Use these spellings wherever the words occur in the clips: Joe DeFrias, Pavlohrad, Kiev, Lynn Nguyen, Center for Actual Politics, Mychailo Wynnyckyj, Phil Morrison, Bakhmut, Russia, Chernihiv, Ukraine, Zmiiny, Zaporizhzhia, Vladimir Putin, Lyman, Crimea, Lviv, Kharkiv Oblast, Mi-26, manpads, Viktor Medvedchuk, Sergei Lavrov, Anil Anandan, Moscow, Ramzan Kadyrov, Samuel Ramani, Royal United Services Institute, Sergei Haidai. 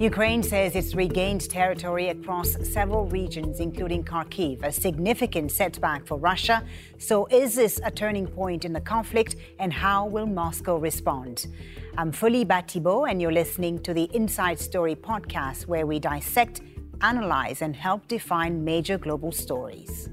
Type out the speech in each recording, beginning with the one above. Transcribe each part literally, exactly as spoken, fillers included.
Ukraine says it's regained territory across several regions, including Kharkiv, a significant setback for Russia. So is this a turning point in the conflict, and how will Moscow respond? I'm Folly Bah Thibault, and you're listening to the Inside Story podcast, where we dissect, analyze, and help define major global stories.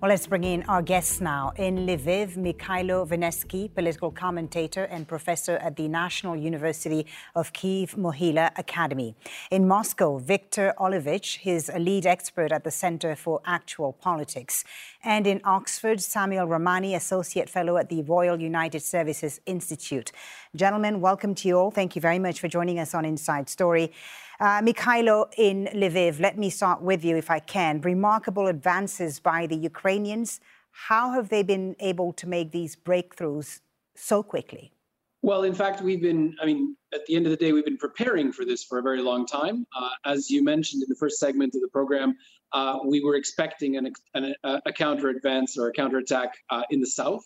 Well, let's bring in our guests now. In Lviv, Mychailo Wynnyckyj, political commentator and professor at the National University of Kyiv Mohyla Academy. In Moscow, Viktor Olevich, he's a lead expert at the Center for Actual Politics. And in Oxford, Samuel Ramani, associate fellow at the Royal United Services Institute. Gentlemen, welcome to you all. Thank you very much for joining us on Inside Story. Uh, Mychailo, in Lviv, let me start with you if I can. Remarkable advances by the Ukrainians. How have they been able to make these breakthroughs so quickly? Well, in fact, we've been, I mean, at the end of the day, we've been preparing for this for a very long time. Uh, as you mentioned in the first segment of the program, uh, we were expecting an, an, a, a counter-advance or a counterattack uh, in the south.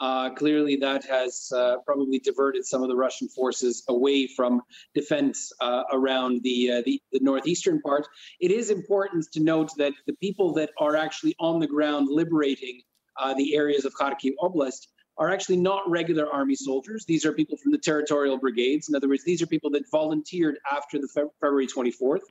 Uh, clearly, that has uh, probably diverted some of the Russian forces away from defense uh, around the, uh, the the northeastern part. It is important to note that the people that are actually on the ground liberating uh, the areas of Kharkiv Oblast are actually not regular army soldiers. These are people from the territorial brigades. In other words, these are people that volunteered after the February twenty-fourth.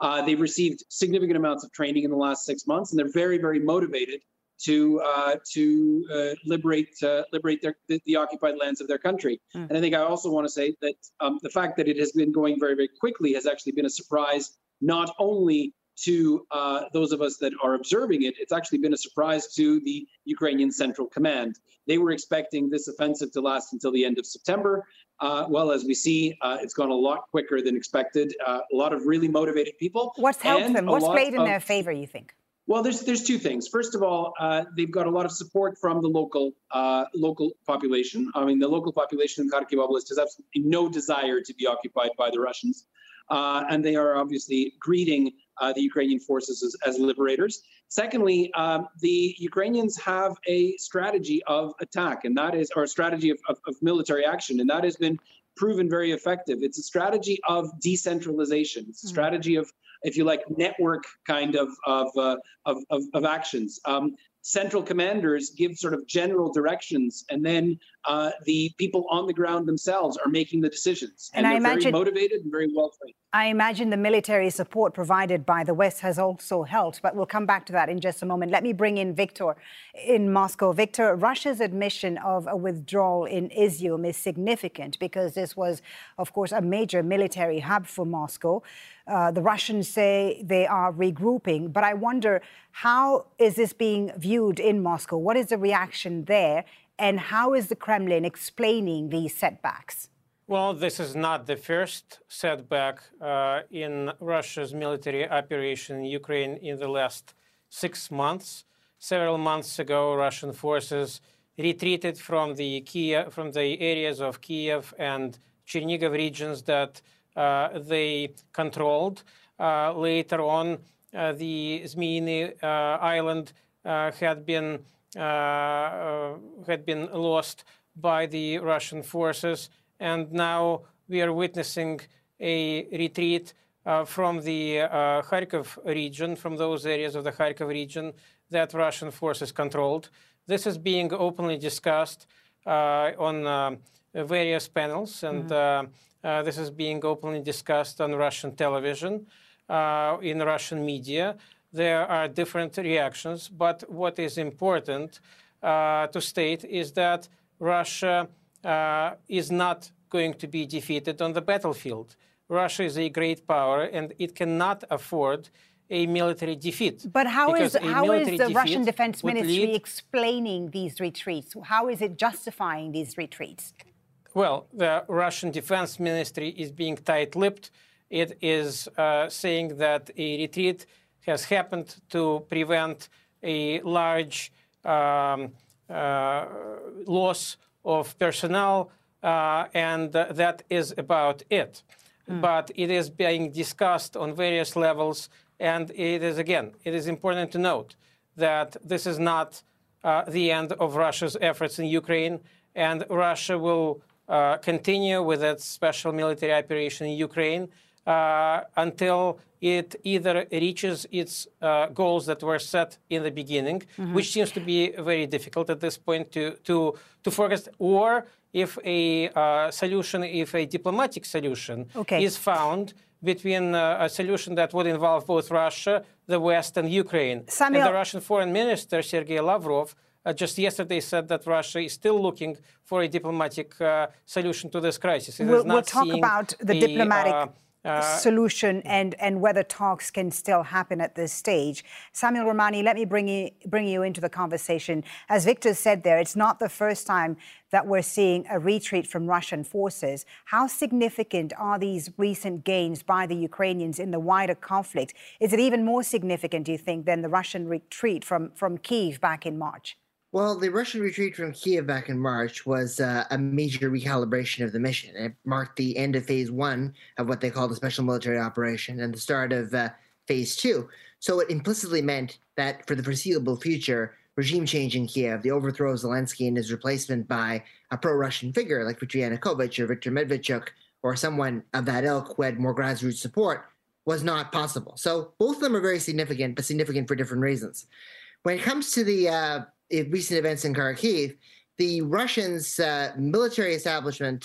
Uh, they've received significant amounts of training in the last six months, and they're very, very motivated to uh, to uh, liberate uh, liberate their, the, the occupied lands of their country. Mm. And I think I also want to say that um, the fact that it has been going very, very quickly has actually been a surprise, not only to uh, those of us that are observing it, it's actually been a surprise to the Ukrainian Central Command. They were expecting this offensive to last until the end of September. Uh, well, as we see, uh, it's gone a lot quicker than expected. Uh, a lot of really motivated people. What's helped them? What's played in their favor, you think? Well, there's there's two things. First of all, uh, they've got a lot of support from the local uh, local population. I mean, the local population in Kharkiv Oblast has absolutely no desire to be occupied by the Russians. Uh, and they are obviously greeting uh, the Ukrainian forces as, as liberators. Secondly, um, the Ukrainians have a strategy of attack, and that is, or a strategy of, of, of military action, and that has been proven very effective. It's a strategy of decentralization. It's a strategy of, if you like, network kind of of uh, of, of, of actions. Um, central commanders give sort of general directions, and then uh, the people on the ground themselves are making the decisions. And, and they're I imagine, very motivated and very well trained. I imagine the military support provided by the West has also helped, but we'll come back to that in just a moment. Let me bring in Viktor in Moscow. Viktor, Russia's admission of a withdrawal in Izium is significant because this was, of course, a major military hub for Moscow. Uh, the Russians say they are regrouping, but I wonder, how is this being viewed in Moscow? What is the reaction there? And how is the Kremlin explaining these setbacks? Well, this is not the first setback uh, in Russia's military operation in Ukraine in the last six months. Several months ago, Russian forces retreated from the Kiev, from the areas of Kiev and Chernihiv regions that Uh, they controlled. Uh, later on, uh, the Zmiiny uh, island uh, had been uh, uh, had been lost by the Russian forces, and now we are witnessing a retreat uh, from the uh, Kharkiv region, from those areas of the Kharkiv region that Russian forces controlled. This is being openly discussed uh, on uh, various panels, and mm-hmm. uh, Uh, this is being openly discussed on Russian television, uh, in Russian media. There are different reactions, but what is important uh, to state is that Russia uh, is not going to be defeated on the battlefield. Russia is a great power, and it cannot afford a military defeat. But how is how is the Russian Defense Ministry explaining these retreats? How is it justifying these retreats? Well, the Russian Defense Ministry is being tight-lipped. It is uh, saying that a retreat has happened to prevent a large um, uh, loss of personnel, uh, and uh, that is about it. Mm. But it is being discussed on various levels, and it is, again, it is important to note that this is not uh, the end of Russia's efforts in Ukraine, and Russia will uh, continue with its special military operation in Ukraine uh, until it either reaches its uh, goals that were set in the beginning, mm-hmm. which seems to be very difficult at this point to to to forecast, or if a uh, solution, if a diplomatic solution okay. is found between uh, a solution that would involve both Russia, the West, and Ukraine. Samuel... And the Russian Foreign Minister Sergei Lavrov Uh, just yesterday said that Russia is still looking for a diplomatic uh, solution to this crisis. It we'll is not we'll talk about the, the diplomatic uh, uh, solution and, and whether talks can still happen at this stage. Samuel Ramani, let me bring you, bring you into the conversation. As Viktor said there, it's not the first time that we're seeing a retreat from Russian forces. How significant are these recent gains by the Ukrainians in the wider conflict? Is it even more significant, do you think, than the Russian retreat from, from Kyiv back in March? Well, the Russian retreat from Kiev back in March was uh, a major recalibration of the mission. It marked the end of phase one of what they called the special military operation and the start of uh, phase two. So it implicitly meant that for the foreseeable future, regime change in Kiev, the overthrow of Zelensky and his replacement by a pro-Russian figure like Viktor Yanukovych or Viktor Medvedchuk or someone of that ilk who had more grassroots support was not possible. So both of them are very significant, but significant for different reasons. When it comes to the... Uh, recent events in Kharkiv, the Russians' uh, military establishment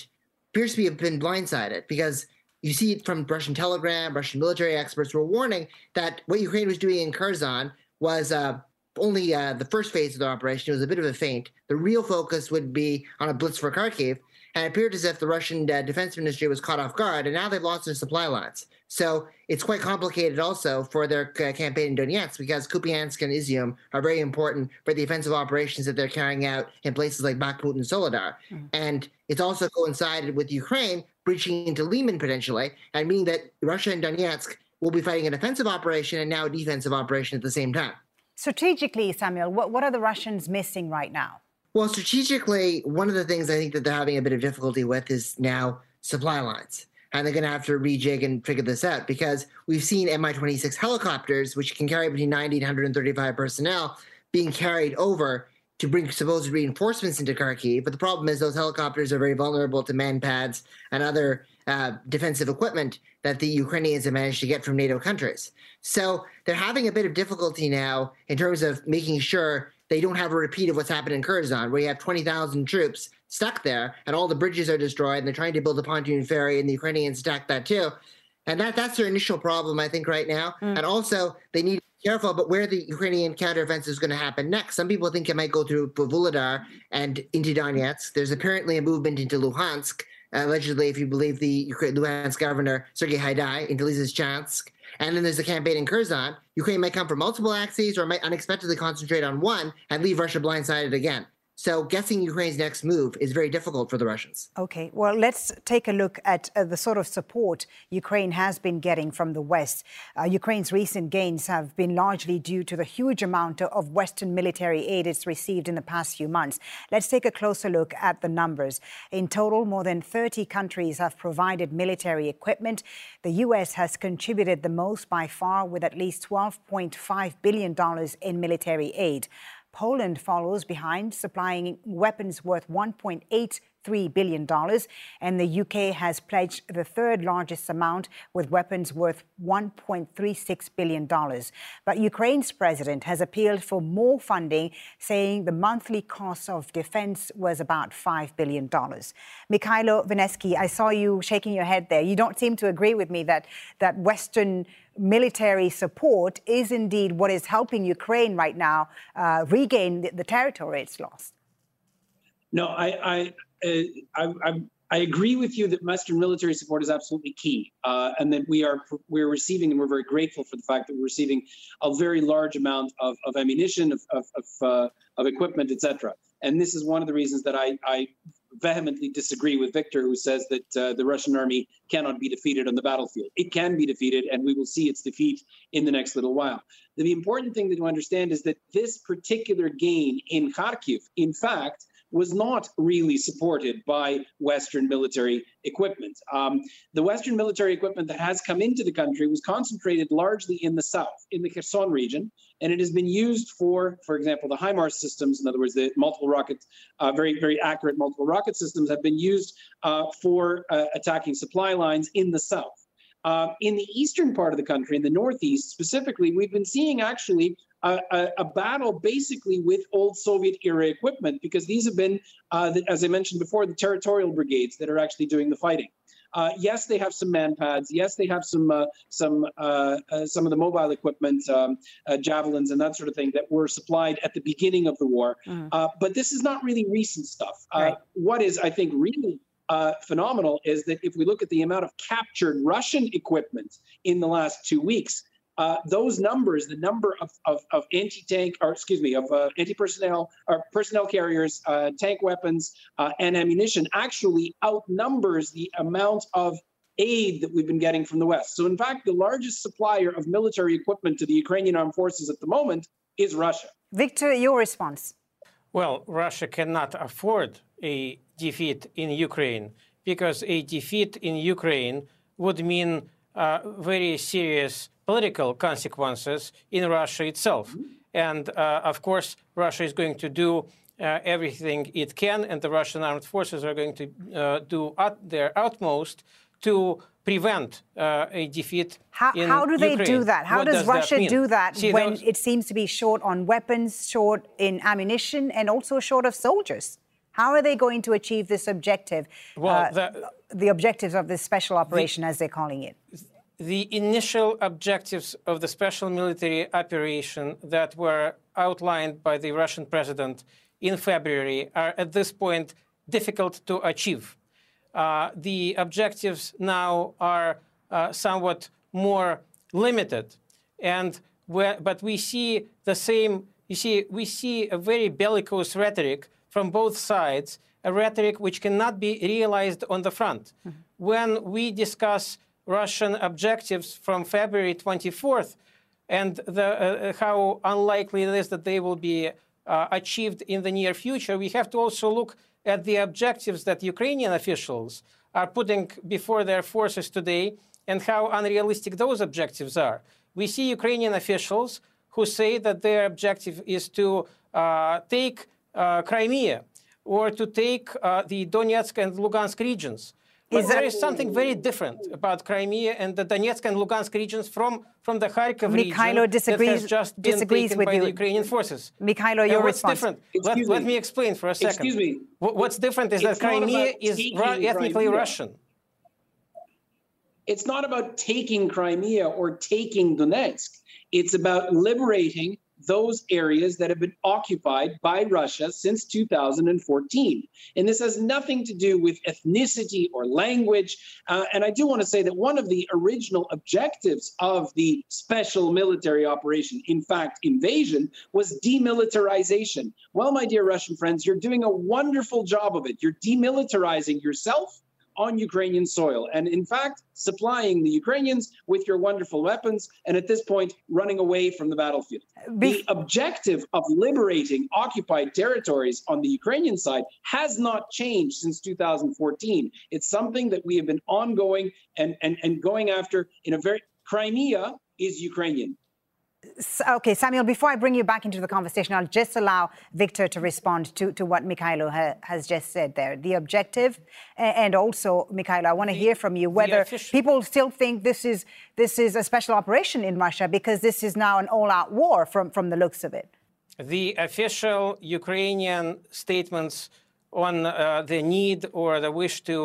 appears to have been blindsided, because you see it from Russian Telegram, Russian military experts were warning that what Ukraine was doing in Kherson was uh, only uh, the first phase of the operation. It was a bit of a feint. The real focus would be on a blitz for Kharkiv, and it appeared as if the Russian uh, defense ministry was caught off guard, and now they've lost their supply lines. So it's quite complicated also for their uh, campaign in Donetsk, because Kupiansk and Izium are very important for the offensive operations that they're carrying out in places like Bakhmut and Solidar. Mm-hmm. And it's also coincided with Ukraine breaching into Lyman potentially, and meaning that Russia and Donetsk will be fighting an offensive operation and now a defensive operation at the same time. Strategically, Samuel, what, what are the Russians missing right now? Well, strategically, one of the things I think that they're having a bit of difficulty with is now supply lines. And they're going to have to rejig and figure this out, because we've seen M I twenty-six helicopters, which can carry between ninety and one hundred thirty-five personnel, being carried over to bring supposed reinforcements into Kharkiv. But the problem is those helicopters are very vulnerable to manpads and other uh, defensive equipment that the Ukrainians have managed to get from NATO countries. So they're having a bit of difficulty now in terms of making sure they don't have a repeat of what's happened in Kherson, where you have twenty thousand troops stuck there, and all the bridges are destroyed, and they're trying to build a pontoon ferry, and the Ukrainians attacked that too. And that, that's their initial problem, I think, right now. Mm. And also, they need to be careful about where the Ukrainian counteroffensive is going to happen next. Some people think it might go through Pavlohrad and into Donetsk. There's apparently a movement into Luhansk, allegedly, if you believe the Luhansk governor, Sergei Haidai, into Lizischansk. And then there's the campaign in Kherson. Ukraine might come from multiple axes, or might unexpectedly concentrate on one and leave Russia blindsided again. So guessing Ukraine's next move is very difficult for the Russians. OK, well, let's take a look at uh, the sort of support Ukraine has been getting from the West. Uh, Ukraine's recent gains have been largely due to the huge amount of Western military aid it's received in the past few months. Let's take a closer look at the numbers. In total, more than thirty countries have provided military equipment. The U S has contributed the most by far, with at least twelve point five billion dollars in military aid. Poland follows behind, supplying weapons worth one point eight three billion dollars, and the U K has pledged the third largest amount, with weapons worth one point three six billion dollars. But Ukraine's president has appealed for more funding, saying the monthly cost of defense was about five billion dollars. Mychailo Wynnyckyj, I saw you shaking your head there. You don't seem to agree with me that, that Western military support is indeed what is helping Ukraine right now uh, regain the, the territory it's lost. No, I I, uh, I I I agree with you that Western military support is absolutely key, uh, and that we are we're receiving, and we're very grateful for the fact that we're receiving a very large amount of, of ammunition, of of of, uh, of equipment, et cetera. And this is one of the reasons that I I vehemently disagree with Viktor, who says that uh, the Russian army cannot be defeated on the battlefield. It can be defeated, and we will see its defeat in the next little while. The important thing to understand is that this particular gain in Kharkiv, in fact, was not really supported by Western military equipment. Um, the Western military equipment that has come into the country was concentrated largely in the south, in the Kherson region, and it has been used for, for example, the HIMARS systems. In other words, the multiple rocket, uh, very, very accurate multiple rocket systems have been used uh, for uh, attacking supply lines in the south. Uh, in the eastern part of the country, in the northeast specifically, we've been seeing actually a, a, a battle basically with old Soviet-era equipment, because these have been, uh, the, as I mentioned before, the territorial brigades that are actually doing the fighting. Uh, yes, they have some man pads. Yes, they have some uh, some uh, uh, some of the mobile equipment, um, uh, javelins and that sort of thing that were supplied at the beginning of the war. Mm. Uh, but this is not really recent stuff. Right. Uh, what is, I think, really Uh, phenomenal is that if we look at the amount of captured Russian equipment in the last two weeks, uh, those numbers, the number of, of, of anti-tank, or excuse me, of uh, anti-personnel, or personnel carriers, uh, tank weapons, uh, and ammunition actually outnumbers the amount of aid that we've been getting from the West. So in fact, the largest supplier of military equipment to the Ukrainian armed forces at the moment is Russia. Viktor, your response. Well, Russia cannot afford a defeat in Ukraine, because a defeat in Ukraine would mean uh, very serious political consequences in Russia itself. Mm-hmm. And, uh, of course, Russia is going to do uh, everything it can, and the Russian armed forces are going to uh, do out their utmost to prevent uh, a defeat how, in How do they Ukraine. do that? How does, does Russia that do that See, when those... it seems to be short on weapons, short in ammunition, and also short of soldiers? How are they going to achieve this objective, well, uh, the, the objectives of this special operation, the, as they're calling it? The initial objectives of the special military operation that were outlined by the Russian president in February are at this point difficult to achieve. Uh, the objectives now are uh, somewhat more limited, and but we see the same, you see, we see a very bellicose rhetoric from both sides, a rhetoric which cannot be realized on the front. Mm-hmm. When we discuss Russian objectives from February twenty-fourth and the, uh, how unlikely it is that they will be uh, achieved in the near future, we have to also look at the objectives that Ukrainian officials are putting before their forces today and how unrealistic those objectives are. We see Ukrainian officials who say that their objective is to uh, take Uh, Crimea, or to take uh, the Donetsk and Luhansk regions. But is that... there is something very different about Crimea and the Donetsk and Luhansk regions from, from the Kharkiv Mychailo region disagrees, that has just been taken by you. the Ukrainian forces. Mychailo, your what's response. Different? Let, me. let me explain for a second. Excuse me. What's different is it's that Crimea is ethnically Crimea. Russian. It's not about taking Crimea or taking Donetsk. It's about liberating those areas that have been occupied by Russia since two thousand fourteen. And this has nothing to do with ethnicity or language. Uh, and I do want to say that one of the original objectives of the special military operation, in fact, invasion, was demilitarization. Well, my dear Russian friends, you're doing a wonderful job of it. You're demilitarizing yourself on Ukrainian soil, and in fact, supplying the Ukrainians with your wonderful weapons, and at this point, running away from the battlefield. Be- the objective of liberating occupied territories on the Ukrainian side has not changed since two thousand fourteen. It's something that we have been ongoing and, and, and going after in a very... Crimea is Ukrainian. Okay, Samuel, before I bring you back into the conversation, I'll just allow Viktor to respond to, to what Mychailo ha, has just said there. The objective, and also, Mychailo, I want to hear from you whether people still think this is this is a special operation in Russia, because this is now an all-out war from, from the looks of it. The official Ukrainian statements on uh, the need or the wish to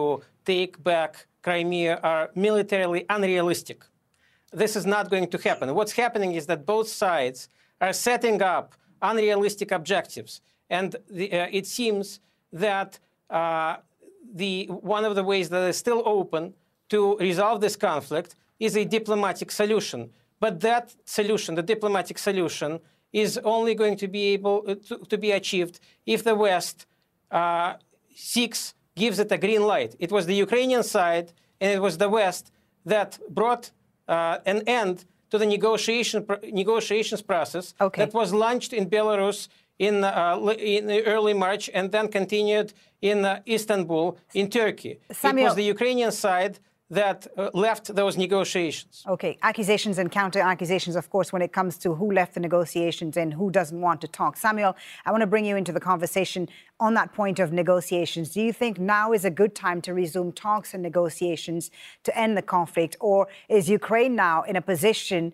take back Crimea are militarily unrealistic. This is not going to happen. What's happening is that both sides are setting up unrealistic objectives. And the, uh, it seems that uh, the, one of the ways that is still open to resolve this conflict is a diplomatic solution. But that solution, the diplomatic solution, is only going to be able to, to be achieved if the West uh, seeks, gives it a green light. It was the Ukrainian side and it was the West that brought Uh, an end to the negotiation, negotiations process okay. that was launched in Belarus in, uh, in early March and then continued in uh, Istanbul, in Turkey. Samuel, it was the Ukrainian side that uh, left those negotiations. Okay, accusations and counter-accusations, of course, when it comes to who left the negotiations and who doesn't want to talk. Samuel, I want to bring you into the conversation on that point of negotiations. Do you think now is a good time to resume talks and negotiations to end the conflict, or is Ukraine now in a position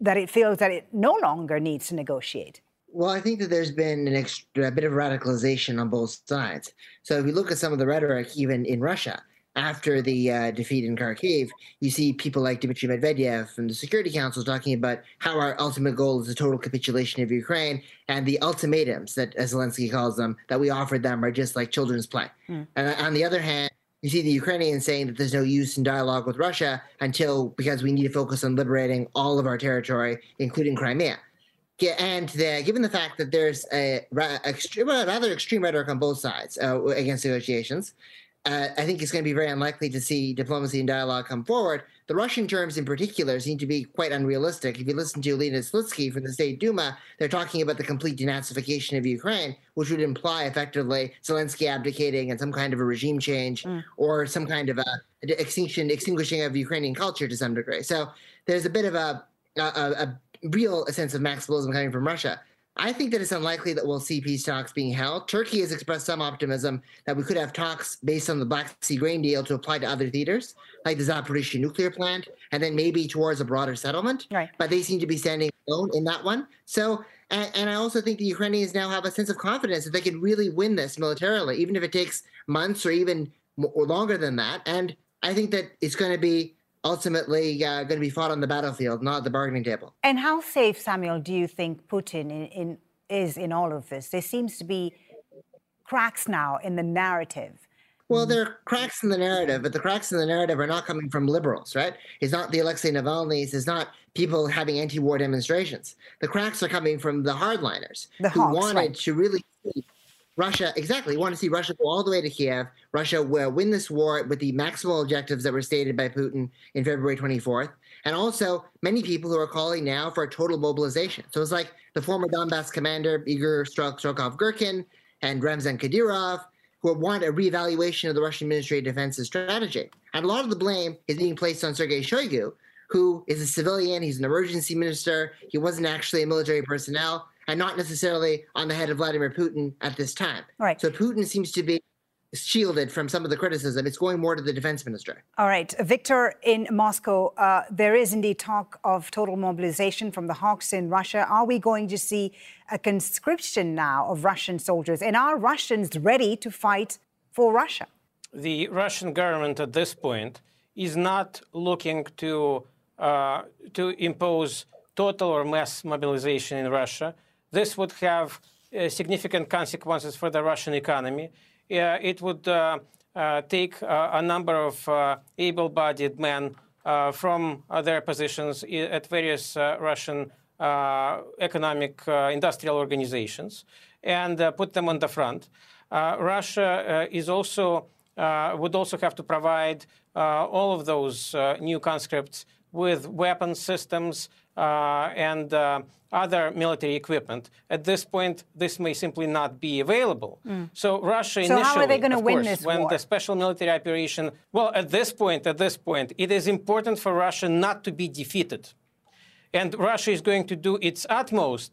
that it feels that it no longer needs to negotiate? Well, I think that there's been an extra, a bit of radicalization on both sides. So if you look at some of the rhetoric, even in Russia, after the uh, defeat in Kharkiv, you see people like Dmitry Medvedev from the Security Council talking about how our ultimate goal is a total capitulation of Ukraine, and the ultimatums that, as Zelensky calls them, that we offered them are just like children's play. Mm. And on the other hand, you see the Ukrainians saying that there's no use in dialogue with Russia until, because we need to focus on liberating all of our territory, including Crimea. Yeah, and the, given the fact that there's a ra extreme, rather extreme rhetoric on both sides uh, against negotiations, Uh, I think it's going to be very unlikely to see diplomacy and dialogue come forward. The Russian terms in particular seem to be quite unrealistic. If you listen to Elena Slitsky from the State Duma, they're talking about the complete denazification of Ukraine, which would imply effectively Zelensky abdicating and some kind of a regime change mm. or some kind of a extinction, extinguishing of Ukrainian culture to some degree. So there's a bit of a, a, a real sense of maximalism coming from Russia. I think that it's unlikely that we'll see peace talks being held. Turkey has expressed some optimism that we could have talks based on the Black Sea grain deal to apply to other theaters, like the Zaporizhzhia nuclear plant, and then maybe towards a broader settlement. Right. But they seem to be standing alone in that one. So, and, and I also think the Ukrainians now have a sense of confidence that they can really win this militarily, even if it takes months or even or longer than that. And I think that it's going to be ultimately uh, going to be fought on the battlefield, not the bargaining table. And how safe, Samuel, do you think Putin in, in, is in all of this? There seems to be cracks now in the narrative. Well, there are cracks in the narrative, but the cracks in the narrative are not coming from liberals, right? It's not the Alexei Navalny's, it's not people having anti-war demonstrations. The cracks are coming from the hardliners the who hawks, wanted right. to really see Russia, exactly, want to see Russia go all the way to Kiev. Russia will win this war with the maximal objectives that were stated by Putin in February twenty-fourth. And also, many people who are calling now for a total mobilization. So it's like the former Donbass commander, Igor Strelkov-Girkin, and Ramzan Kadyrov, who want a reevaluation of the Russian Ministry of Defense's strategy. And a lot of the blame is being placed on Sergei Shoigu, who is a civilian, he's an emergency minister, he wasn't actually a military personnel, and not necessarily on the head of Vladimir Putin at this time. Right. So Putin seems to be shielded from some of the criticism. It's going more to the defense minister. All right. Viktor, in Moscow, uh, there is indeed talk of total mobilization from the hawks in Russia. Are we going to see a conscription now of Russian soldiers? And are Russians ready to fight for Russia? The Russian government at this point is not looking to, uh, to impose total or mass mobilization in Russia. This would have uh, significant consequences for the Russian economy. Uh, it would uh, uh, take uh, a number of uh, able-bodied men uh, from uh, their positions at various uh, Russian uh, economic uh, industrial organizations and uh, put them on the front. Uh, Russia uh, is also uh, would also have to provide uh, all of those uh, new conscripts with weapon systems Uh, and uh, other military equipment. At this point, this may simply not be available. Mm. So Russia initially, so how are they going to win this war? When the special military operation, well, at this point, at this point, it is important for Russia not to be defeated. And Russia is going to do its utmost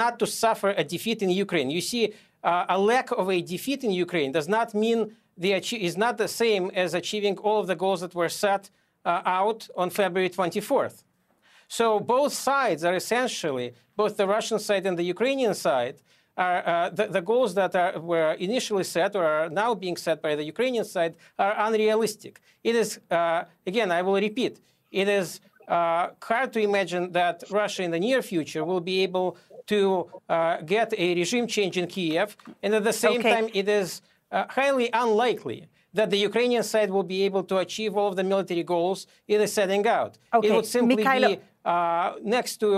not to suffer a defeat in Ukraine. You see, uh, a lack of a defeat in Ukraine does not mean, the is not the same as achieving all of the goals that were set uh, out on February twenty-fourth. So both sides are essentially, both the Russian side and the Ukrainian side, are, uh, the, the goals that are, were initially set or are now being set by the Ukrainian side are unrealistic. It is, uh, again, I will repeat, it is uh, hard to imagine that Russia in the near future will be able to uh, get a regime change in Kiev. And at the same okay. time, it is uh, highly unlikely that the Ukrainian side will be able to achieve all of the military goals it is setting out. Okay. It would simply Mychailo be uh, next to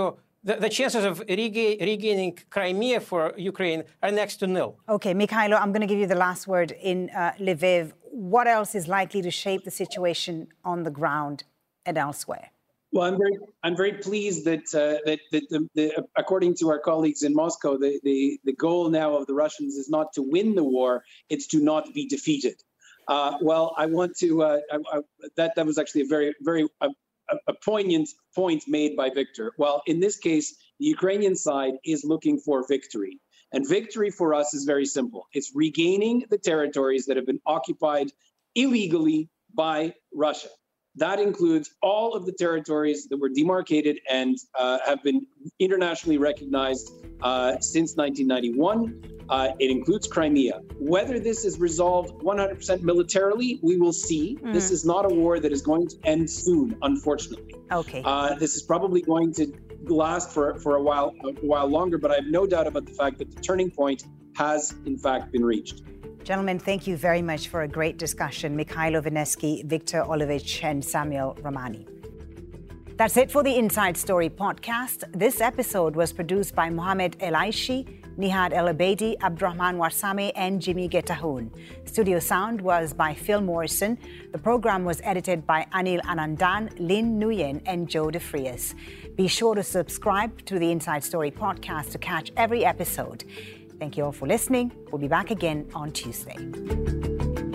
the, the chances of regain, regaining Crimea for Ukraine are next to nil. Okay, Mychailo, I'm going to give you the last word in uh, Lviv. What else is likely to shape the situation on the ground and elsewhere? Well, I'm very, I'm very pleased that uh, that, that the, the, according to our colleagues in Moscow, the, the the goal now of the Russians is not to win the war; it's to not be defeated. Uh, well, I want to. Uh, I, I, that that was actually a very, very a, a poignant point made by Viktor. Well, in this case, the Ukrainian side is looking for victory, and victory for us is very simple: it's regaining the territories that have been occupied illegally by Russia. That includes all of the territories that were demarcated and uh, have been internationally recognized uh, since nineteen ninety-one. Uh, it includes Crimea. Whether this is resolved one hundred percent militarily, we will see. Mm. This is not a war that is going to end soon, unfortunately. Okay. Uh, this is probably going to last for, for a while, a while longer, but I have no doubt about the fact that the turning point has, in fact, been reached. Gentlemen, thank you very much for a great discussion. Mychailo Wynnyckyj, Viktor Olevich, and Samuel Ramani. That's it for the Inside Story podcast. This episode was produced by Mohamed El-Aishi, Nihad El-Abeidi, Abdurrahman Warsame, and Jimmy Getahoon. Studio sound was by Phil Morrison. The program was edited by Anil Anandan, Lynn Nguyen, and Joe DeFrias. Be sure to subscribe to the Inside Story podcast to catch every episode. Thank you all for listening. We'll be back again on Tuesday.